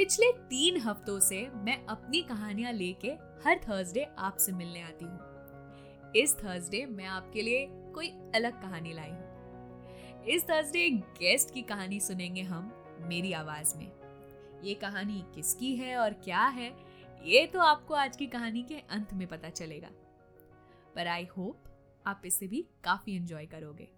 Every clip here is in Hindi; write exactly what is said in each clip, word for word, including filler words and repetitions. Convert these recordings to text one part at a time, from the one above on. पिछले तीन हफ्तों से मैं अपनी कहानियां लेके हर थर्सडे आपसे मिलने आती हूँ। इस थर्सडे मैं आपके लिए कोई अलग कहानी लाई हूँ। इस थर्सडे एक गेस्ट की कहानी सुनेंगे हम मेरी आवाज में। ये कहानी किसकी है और क्या है ये तो आपको आज की कहानी के अंत में पता चलेगा, पर आई होप आप इसे भी काफी एंजॉय करोगे।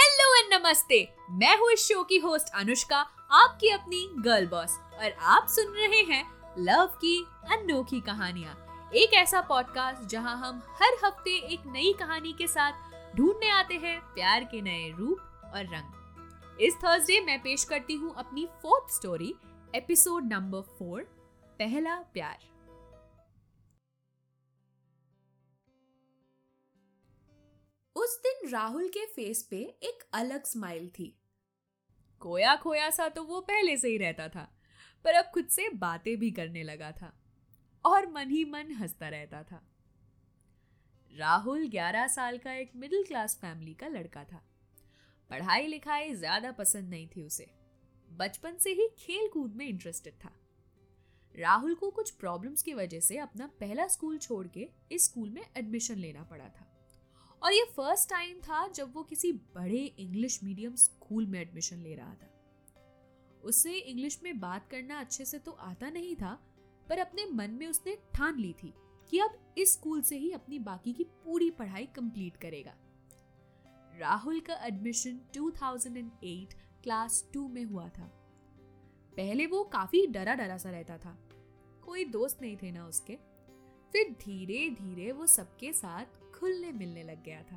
हेलो एंड नमस्ते, मैं हूँ इस शो की होस्ट अनुष्का, आपकी अपनी गर्ल बॉस, और आप सुन रहे हैं लव की अनोखी कहानियां, एक ऐसा पॉडकास्ट जहां हम हर हफ्ते एक नई कहानी के साथ ढूंढने आते हैं प्यार के नए रूप और रंग। इस थर्सडे मैं पेश करती हूँ अपनी fourth story, episode number four, पहला प्यार। उस दिन राहुल के फेस पे एक अलग स्माइल थी। खोया खोया सा तो वो पहले से ही रहता था, पर अब खुद से बातें भी करने लगा था और मन ही मन हंसता रहता था। राहुल ग्यारह साल का एक मिडिल क्लास फैमिली का लड़का था। पढ़ाई लिखाई ज्यादा पसंद नहीं थी उसे। बचपन से ही खेल कूद में इंटरेस्टेड था। राहुल को कुछ प्रॉब्लम्स की वजह से अपना पहला स्कूल छोड़ के इस स्कूल में एडमिशन लेना पड़ा था, और ये फर्स्ट टाइम था जब वो किसी बड़े इंग्लिश मीडियम स्कूल में एडमिशन ले रहा था। उसे इंग्लिश में बात करना अच्छे से तो आता नहीं था, पर अपने मन में उसने ठान ली थी कि अब इस स्कूल से ही अपनी बाकी की पूरी पढ़ाई कंप्लीट करेगा। राहुल का एडमिशन दो हज़ार आठ क्लास टू में हुआ था। पहले वो काफी डरा डरा सा रहता था, कोई दोस्त नहीं थे ना उसके। फिर धीरे धीरे वो सबके साथ खुलने मिलने लग गया था।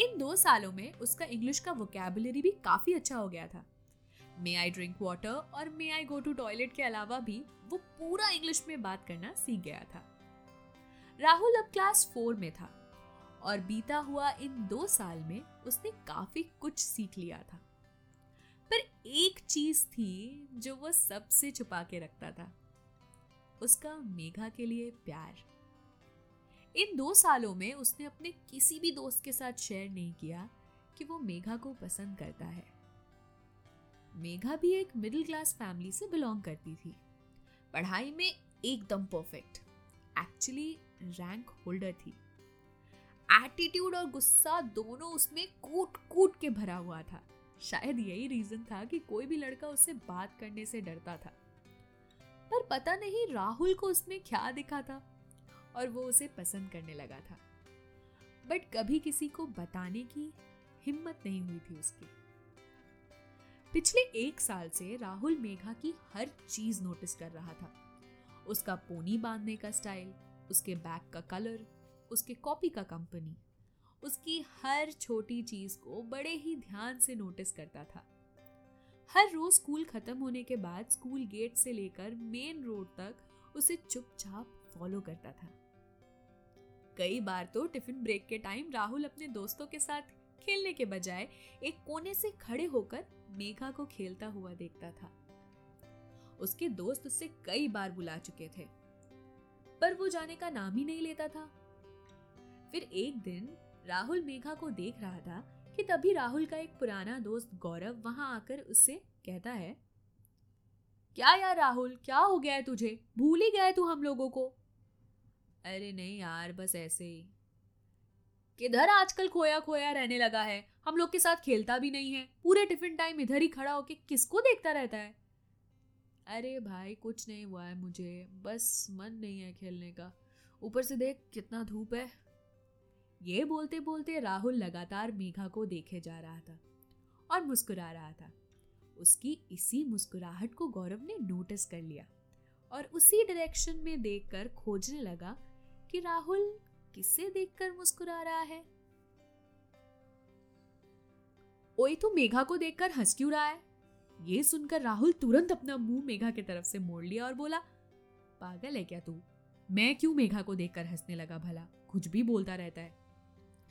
इन दो सालों में उसका इंग्लिश का वोकैबुलरी भी काफी अच्छा हो गया था। मे आई ड्रिंक वाटर और मे आई गो टू टॉयलेट के अलावा भी वो पूरा इंग्लिश में बात करना सीख गया था। राहुल अब क्लास फोर में था और बीता हुआ इन दो साल में उसने काफी कुछ सीख लिया था, पर एक चीज थी जो वो सबसे छुपा के रखता था, उसका मेघा के लिए प्यार। इन दो सालों में उसने अपने किसी भी दोस्त के साथ शेयर नहीं किया कि वो मेघा को पसंद करता है। मेघा भी एक मिडिल क्लास फैमिली से बिलोंग करती थी, पढ़ाई में एकदम परफेक्ट, एक्चुअली रैंक होल्डर थी। एटीट्यूड और गुस्सा दोनों उसमें कूट कूट के भरा हुआ था। शायद यही रीजन था कि कोई भी लड़का उससे बात करने से डरता था, पर पता नहीं राहुल को उसमें क्या दिखा था और वो उसे पसंद करने लगा था, बट कभी किसी को बताने की हिम्मत नहीं हुई थी उसकी। पिछले एक साल से राहुल मेघा की हर चीज नोटिस कर रहा था, उसका पोनी बांधने का स्टाइल, उसके बैग का कलर, उसके कॉपी का कंपनी, उसकी हर छोटी चीज को बड़े ही ध्यान से नोटिस करता था। हर रोज स्कूल खत्म होने के बाद स्कूल गेट से लेकर मेन रोड तक उसे चुपचाप फॉलो करता था। कई बार तो टिफिन ब्रेक के टाइम राहुल अपने दोस्तों के साथ खेलने के बजाय एक कोने से खड़े होकर मेघा को खेलता हुआ देखता था। उसके दोस्त उससे कई बार बुला चुके थे, पर वो जाने का नाम ही नहीं लेता था। फिर एक दिन राहुल मेघा को देख रहा था कि तभी राहुल का एक पुराना दोस्त गौरव वहां आकर उससे कहता है, क्या यार राहुल, क्या हो गया है तुझे, भूल ही गया तू हम लोगों को। अरे नहीं यार, बस ऐसे ही। किधर आजकल खोया खोया रहने लगा है, हम लोग के साथ खेलता भी नहीं है, पूरे टिफिन टाइम इधर ही खड़ा होके किसको देखता रहता है। अरे भाई कुछ नहीं हुआ है मुझे, बस मन नहीं है खेलने का, ऊपर से देख कितना धूप है। ये बोलते बोलते राहुल लगातार मेघा को देखे जा रहा था और मुस्कुरा रहा था। उसकी इसी मुस्कुराहट को गौरव ने नोटिस कर लिया और उसी डायरेक्शन में देखकर खोजने लगा कि राहुल किसे देखकर मुस्कुरा रहा है। ओए तू मेघा को देखकर हंस क्यों रहा है? ये सुनकर राहुल तुरंत अपना मुंह मेघा की तरफ से मोड़ लिया और बोला, पागल है क्या तू, मैं क्यों मेघा को देखकर हंसने लगा, भला कुछ भी बोलता रहता है।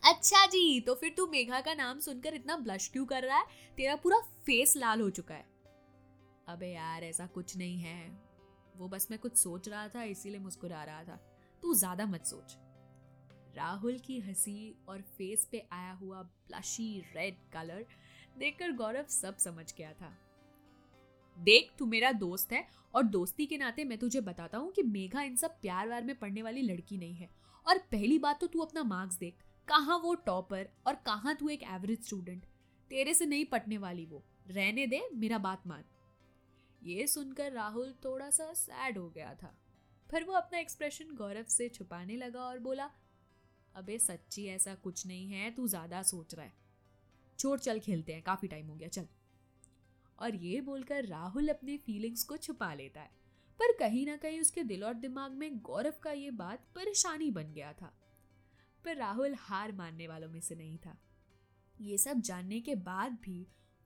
अच्छा जी, तो फिर तू मेघा का नाम सुनकर इतना ब्लश क्यों कर रहा है, तेरा पूरा फेस लाल हो चुका है। अबे यार ऐसा कुछ नहीं है, वो बस मैं कुछ सोच रहा था इसीलिए मुस्कुरा रहा था, तू ज्यादा मत सोच। राहुल की हंसी और फेस पे आया हुआ ब्लशी रेड कलर देखकर गौरव सब समझ गया था। देख, तू मेरा दोस्त है और दोस्ती के नाते मैं तुझे बताता हूँ कि मेघा इन सब प्यार व्यार में पढ़ने वाली लड़की नहीं है। और पहली बात तो तू अपना मार्क्स देख, कहाँ वो टॉपर और कहाँ तू एक एवरेज स्टूडेंट, तेरे से नहीं पटने वाली वो, रहने दे, मेरा बात मान। ये सुनकर राहुल थोड़ा सा सैड हो गया था, पर वो अपना एक्सप्रेशन गौरव से छुपाने लगा और बोला, अबे सच्ची ऐसा कुछ नहीं है, तू ज़्यादा सोच रहा है, छोड़ चल खेलते हैं, काफ़ी टाइम हो गया, चल। और ये बोलकर राहुल अपने फीलिंग्स को छुपा लेता है, पर कहीं ना कहीं उसके दिल और दिमाग में गौरव का ये बात परेशानी बन गया था। पर राहुल हार मानने वालों में से नहीं था। ये सब जानने के बाद भी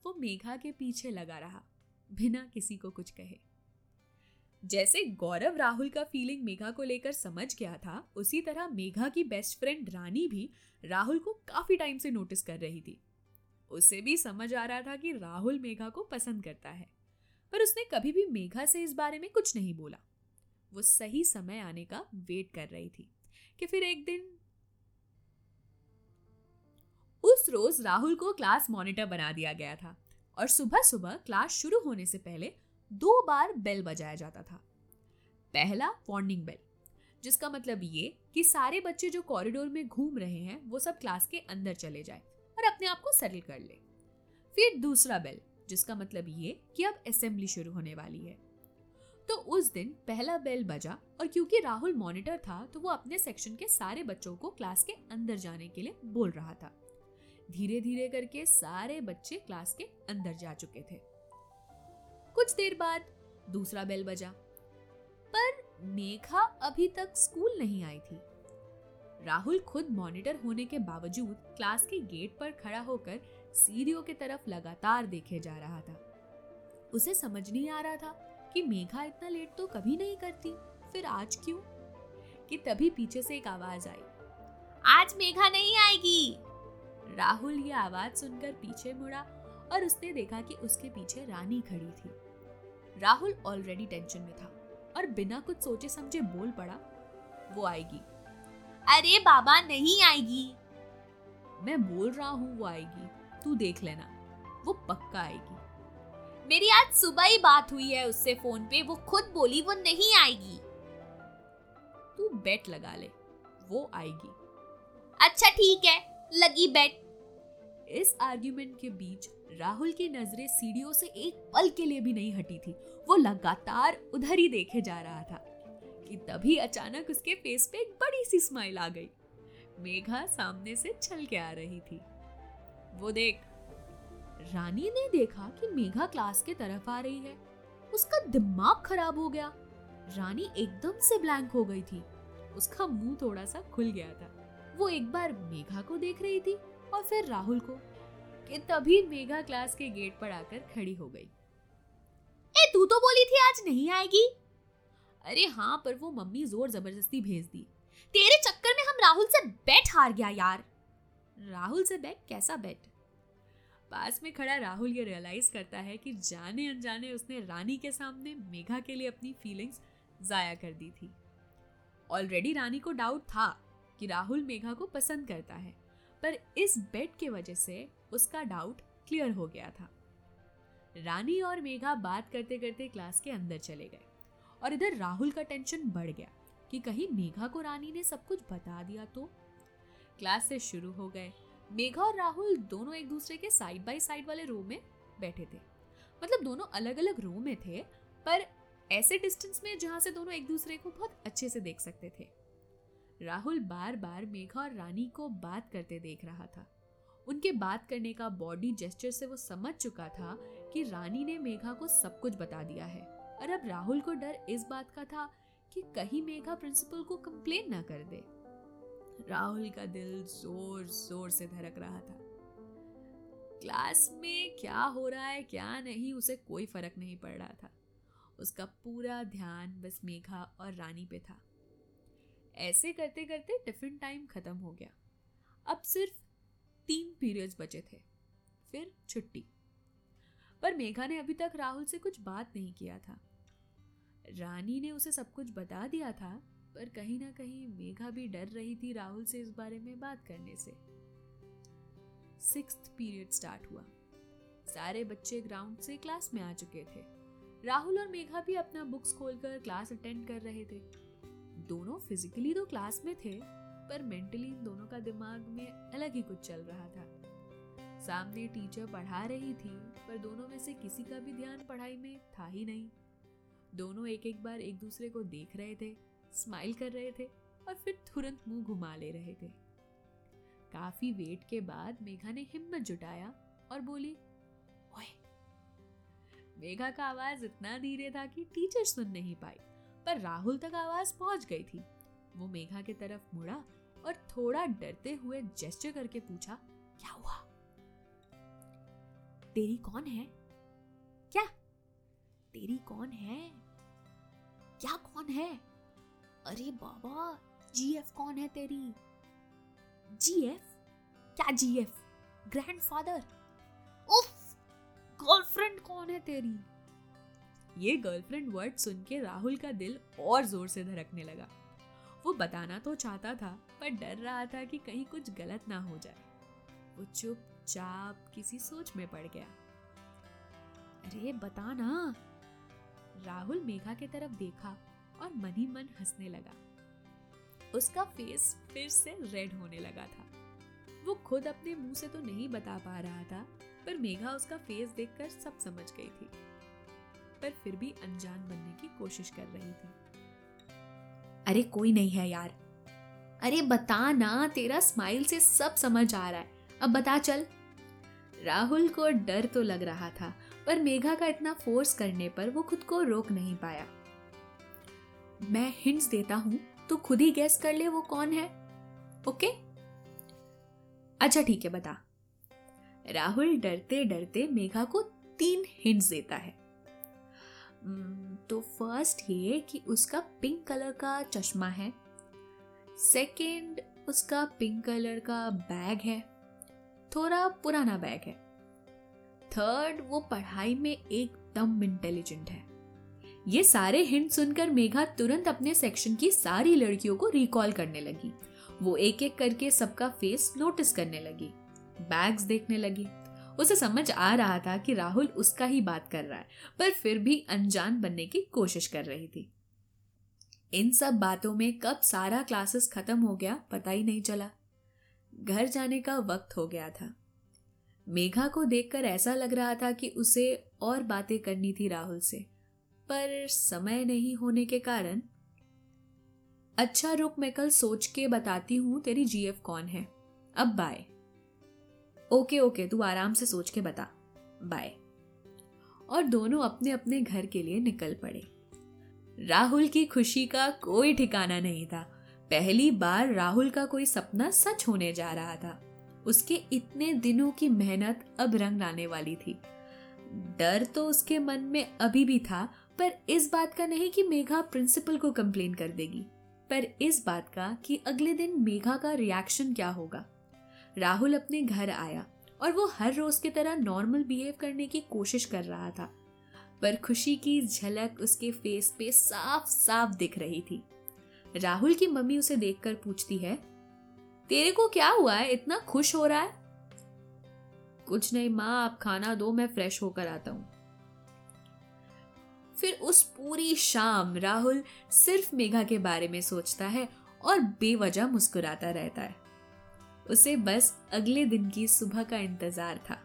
वो मेघा के पीछे लगा रहा, बिना किसी को कुछ कहे। जैसे गौरव राहुल का फीलिंग मेघा को लेकर समझ गया था, उसी तरह मेघा की बेस्ट फ्रेंड रानी भी राहुल को काफ़ी टाइम से नोटिस कर रही थी। उसे भी समझ आ रहा था कि राहुल मेघा को पसंद करता है, पर उसने कभी भी मेघा से इस बारे में कुछ नहीं बोला। वो सही समय आने का वेट कर रही थी कि फिर एक दिन। उस रोज राहुल को क्लास मॉनिटर बना दिया गया था और सुबह सुबह क्लास शुरू होने से पहले दो बार बेल बजाया जाता था। पहला वार्निंग बेल, जिसका मतलब ये कि सारे बच्चे जो कॉरिडोर में घूम रहे हैं वो सब क्लास के अंदर चले जाए और अपने आप को सेटल कर ले। फिर दूसरा बेल, जिसका मतलब ये कि अब असेंबली शुरू होने वाली है। तो उस दिन पहला बेल बजा और क्योंकि राहुल मॉनिटर था तो वो अपने सेक्शन के सारे बच्चों को क्लास के अंदर जाने के लिए बोल रहा था। धीरे धीरे करके सारे बच्चे क्लास के अंदर जा चुके थे। कुछ देर बाद दूसरा बेल बजा, पर मेघा अभी तक स्कूल नहीं आई थी। राहुल खुद मॉनिटर होने के बावजूद क्लास के गेट पर खड़ा होकर सीढ़ियों की तरफ लगातार देखे जा रहा था। उसे समझ नहीं आ रहा था कि मेघा इतना लेट तो कभी नहीं करती, फिर आज क्यों? कि तभी पीछे से एक आवाज आई, आज मेघा नहीं आएगी। राहुल ये आवाज सुनकर पीछे मुड़ा और उसने देखा कि उसके पीछे रानी खड़ी थी। राहुल ऑलरेडी टेंशन में था और बिना कुछ सोचे समझे बोल पड़ा, वो आएगी। अरे बाबा, नहीं आएगी। मैं बोल रहा हूँ वो आएगी, तू देख लेना, वो पक्का आएगी। मेरी आज सुबह ही बात हुई है उससे फोन पे, वो खुद बोली वो नहीं आएगी। तू बेट लगा ले, वो आएगी। अच्छा ठीक है, लगी बेट। इस आर्ग्यूमेंट के बीच राहुल की नजरें सीढ़ियों से एक पल के लिए भी नहीं हटी थी। वो लगातार उधर ही देखे जा रहा था कि तभी अचानक उसके फेस पे एक बड़ी सी स्माइल आ गई। मेघा सामने से छल के आ रही थी। वो देख, रानी ने देखा कि मेघा क्लास के तरफ आ रही है। उसका दिमाग खराब हो गया। रानी एकदम से ब्लैंक हो गई थी। उसका मुंह थोड़ा सा खुल गया था। वो एक बार मेघा को देख रही थी और फिर राहुल को, कि तभी मेघा क्लास के गेट पर आकर खड़ी हो गई। ए, तू तो बोली थी आज नहीं आएगी। अरे हाँ, पर वो मम्मी जोर जबरदस्ती भेज दी। तेरे चक्कर में हम राहुल से बैट हार गया यार। राहुल से बैट? कैसा बैट? पास में खड़ा राहुल ये रियलाइज करता है कि जाने अनजाने उसने रानी के सामने मेघा के लिए अपनी फीलिंग्स जाया कर दी थी। ऑलरेडी रानी को डाउट था कि राहुल मेघा को पसंद करता है, पर इस बेट के वजह से उसका डाउट क्लियर हो गया था। रानी और मेघा बात करते करते क्लास के अंदर चले गए और इधर राहुल का टेंशन बढ़ गया कि कहीं मेघा को रानी ने सब कुछ बता दिया तो। क्लास से शुरू हो गए। मेघा और राहुल दोनों एक दूसरे के साइड बाय साइड वाले रूम में बैठे थे, मतलब दोनों अलग अलग रूम में थे, पर ऐसे डिस्टेंस में जहाँ से दोनों एक दूसरे को बहुत अच्छे से देख सकते थे। राहुल बार बार मेघा और रानी को बात करते देख रहा था। उनके बात करने का बॉडी जेस्चर से वो समझ चुका था कि रानी ने मेघा को सब कुछ बता दिया है और अब राहुल को डर इस बात का था कि कहीं मेघा प्रिंसिपल को कंप्लेन ना कर दे। राहुल का दिल जोर जोर से धड़क रहा था। क्लास में क्या हो रहा है क्या नहीं, उसे कोई फर्क नहीं पड़ रहा था। उसका पूरा ध्यान बस मेघा और रानी पे था। ऐसे करते करते टिफिन टाइम खत्म हो गया। अब सिर्फ तीन पीरियड्स बचे थे, फिर छुट्टी। पर मेघा ने अभी तक राहुल से कुछ बात नहीं किया था। रानी ने उसे सब कुछ बता दिया था, पर कहीं ना कहीं मेघा भी डर रही थी राहुल से इस बारे में बात करने से। सिक्स्थ पीरियड स्टार्ट हुआ। सारे बच्चे ग्राउंड से क्लास में आ चुके थे। राहुल और मेघा भी अपना बुक्स खोलकर क्लास अटेंड कर रहे थे। दोनों फिजिकली तो क्लास में थे, पर मेंटली इन दोनों का दिमाग में अलग ही कुछ चल रहा था। सामने टीचर पढ़ा रही थी, पर दोनों में से किसी का भी ध्यान पढ़ाई में था ही नहीं। दोनों एक एक बार एक दूसरे को देख रहे थे, स्माइल कर रहे थे और फिर तुरंत मुंह घुमा ले रहे थे। काफी वेट के बाद मेघा ने हिम्मत जुटाया और बोली, ओए। मेघा का आवाज इतना धीरे था कि टीचर सुन नहीं पाई, पर राहुल तक आवाज पहुंच गई थी। वो मेघा की तरफ मुड़ा और थोड़ा डरते हुए जेस्चर करके पूछा, क्या हुआ? तेरी कौन है? क्या तेरी कौन है? क्या कौन है? अरे बाबा, जीएफ कौन है तेरी? जीएफ? क्या जीएफ? ग्रैंडफादर? उफ, गर्लफ्रेंड कौन है तेरी? ये गर्लफ्रेंड वर्ड सुन के राहुल का दिल और जोर से धड़कने लगा। वो बताना तो चाहता था, पर डर रहा था कि कहीं कुछ गलत ना हो जाए। वो चुपचाप किसी सोच में पड़ गया। अरे बता ना। राहुल मेघा की तरफ देखा और मन ही मन हंसने लगा। उसका फेस फिर से रेड होने लगा था। वो खुद अपने मुंह से तो नहीं बता पा रहा था, पर मेघा उसका फेस देखकर सब समझ गई थी, पर फिर भी अनजान बनने की कोशिश कर रही थी। अरे कोई नहीं है यार। अरे बता ना, तेरा स्माइल से सब समझ आ रहा है, अब बता चल। राहुल को डर तो लग रहा था, पर मेघा का इतना फोर्स करने पर वो खुद को रोक नहीं पाया। मैं हिंट्स देता हूं, तो खुद ही गैस कर ले वो कौन है, ओके? अच्छा ठीक है, बता। राहुल डरते डरते मेघा को तीन हिंट्स देता है। तो फर्स्ट ये कि उसका पिंक कलर का चश्मा है, सेकंड उसका पिंक कलर का बैग है, थोड़ा पुराना बैग है, थर्ड वो पढ़ाई में एकदम इंटेलिजेंट है। ये सारे हिंट सुनकर मेघा तुरंत अपने सेक्शन की सारी लड़कियों को रिकॉल करने लगी। वो एक एक करके सबका फेस नोटिस करने लगी, बैग्स देखने लगी। उसे समझ आ रहा था कि राहुल उसका ही बात कर रहा है, पर फिर भी अनजान बनने की कोशिश कर रही थी। इन सब बातों में कब सारा क्लासेस खत्म हो गया पता ही नहीं चला। घर जाने का वक्त हो गया था। मेघा को देखकर ऐसा लग रहा था कि उसे और बातें करनी थी राहुल से, पर समय नहीं होने के कारण। अच्छा रुक, मैं कल सोच के बताती हूँ तेरी जीएफ कौन है, अब बाय। ओके ओके, तू आराम से सोच के बता, बाय। और दोनों अपने अपने घर के लिए निकल पड़े। राहुल की खुशी का कोई ठिकाना नहीं था। पहली बार राहुल का कोई सपना सच होने जा रहा था। उसके इतने दिनों की मेहनत अब रंग लाने वाली थी। डर तो उसके मन में अभी भी था, पर इस बात का नहीं कि मेघा प्रिंसिपल को कंप्लेन कर देगी, पर इस बात का कि अगले दिन मेघा का रिएक्शन क्या होगा। राहुल अपने घर आया और वो हर रोज की तरह नॉर्मल बिहेव करने की कोशिश कर रहा था, पर खुशी की झलक उसके फेस पे साफ साफ दिख रही थी। राहुल की मम्मी उसे देखकर पूछती है, तेरे को क्या हुआ है, इतना खुश हो रहा है? कुछ नहीं माँ, आप खाना दो, मैं फ्रेश होकर आता हूँ। फिर उस पूरी शाम राहुल सिर्फ मेघा के बारे में सोचता है और बेवजह मुस्कुराता रहता है। उसे बस अगले दिन की सुबह का इंतजार था।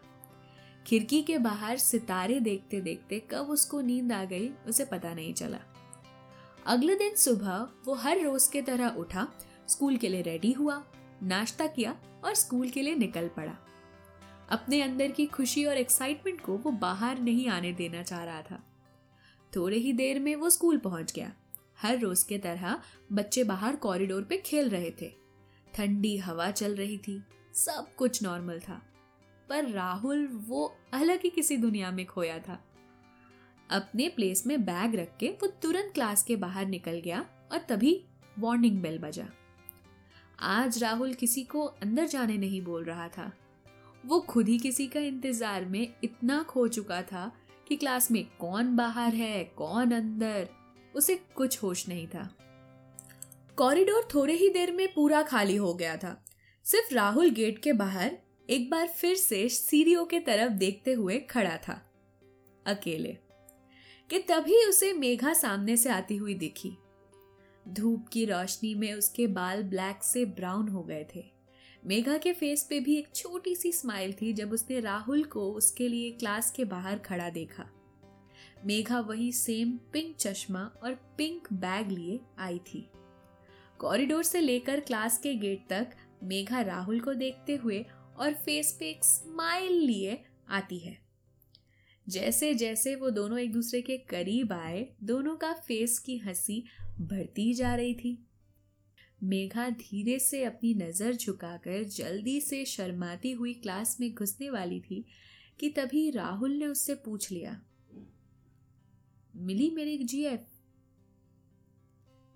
खिड़की के बाहर सितारे देखते देखते कब उसको नींद आ गई, उसे पता नहीं चला। अगले दिन सुबह वो हर रोज की तरह उठा, स्कूल के लिए रेडी हुआ, नाश्ता किया और स्कूल के लिए निकल पड़ा। अपने अंदर की खुशी और एक्साइटमेंट को वो बाहर नहीं आने देना चाह रहा था। थोड़े ही देर में वो स्कूल पहुंच गया। हर रोज की तरह बच्चे बाहर कॉरिडोर पे खेल रहे थे। ठंडी हवा चल रही थी, सब कुछ नॉर्मल था, पर राहुल वो अलग ही किसी दुनिया में खोया था। अपने प्लेस में बैग रख के वो तुरंत क्लास के बाहर निकल गया और तभी वार्निंग बेल बजा। आज राहुल किसी को अंदर जाने नहीं बोल रहा था। वो खुद ही किसी का इंतजार में इतना खो चुका था कि क्लास में कौन बाहर है, कौन अंदर, उसे कुछ होश नहीं था। कॉरिडोर थोड़े ही देर में पूरा खाली हो गया था। सिर्फ राहुल गेट के बाहर एक बार फिर से सीढ़ियों के तरफ देखते हुए खड़ा था, अकेले, कि तभी उसे मेघा सामने से आती हुई दिखी। धूप की रोशनी में उसके बाल ब्लैक से ब्राउन हो गए थे। मेघा के फेस पे भी एक छोटी सी स्माइल थी जब उसने राहुल को उसके लिए क्लास के बाहर खड़ा देखा। मेघा वही सेम पिंक चश्मा और पिंक बैग लिए आई थी। कॉरिडोर से लेकर क्लास के गेट तक मेघा राहुल को देखते हुए और फेस पे एक स्माइल लिए आती है। जैसे जैसे वो दोनों एक दूसरे के करीब आए, दोनों का फेस की हंसी बढ़ती जा रही थी। मेघा धीरे से अपनी नज़र झुकाकर जल्दी से शर्माती हुई क्लास में घुसने वाली थी कि तभी राहुल ने उससे पूछ लिया, मिली मेरी जीएफ?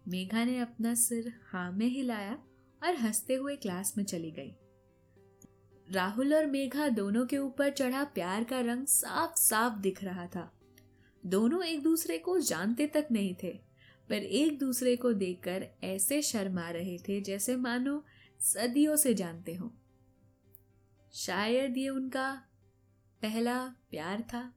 मेघा ने अपना सिर हाँ में हिलाया और हंसते हुए क्लास में चली गई। राहुल और मेघा दोनों के ऊपर चढ़ा प्यार का रंग साफ साफ दिख रहा था। दोनों एक दूसरे को जानते तक नहीं थे, पर एक दूसरे को देखकर ऐसे शर्मा रहे थे जैसे मानो सदियों से जानते हों। शायद ये उनका पहला प्यार था।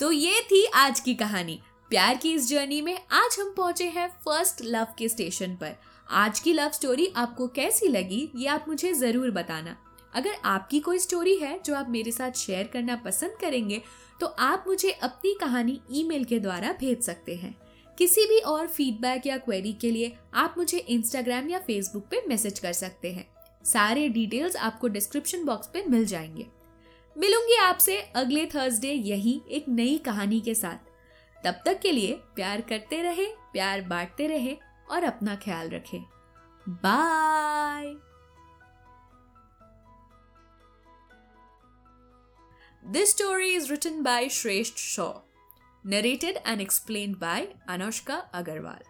तो ये थी आज की कहानी। प्यार की इस जर्नी में आज हम पहुंचे हैं फर्स्ट लव के स्टेशन पर। आज की लव स्टोरी आपको कैसी लगी ये आप मुझे जरूर बताना। अगर आपकी कोई स्टोरी है जो आप मेरे साथ शेयर करना पसंद करेंगे तो आप मुझे अपनी कहानी ईमेल के द्वारा भेज सकते हैं। किसी भी और फीडबैक या क्वेरी के लिए आप मुझे इंस्टाग्राम या फेसबुक पे मैसेज कर सकते हैं। सारे डिटेल्स आपको डिस्क्रिप्शन बॉक्स पे मिल जाएंगे। मिलूंगी आपसे अगले थर्सडे यही एक नई कहानी के साथ। तब तक के लिए प्यार करते रहे, प्यार बांटते रहे और अपना ख्याल रखें। Bye. This story is written by श्रेष्ठ Shaw, narrated and explained by Anushka Agarwal.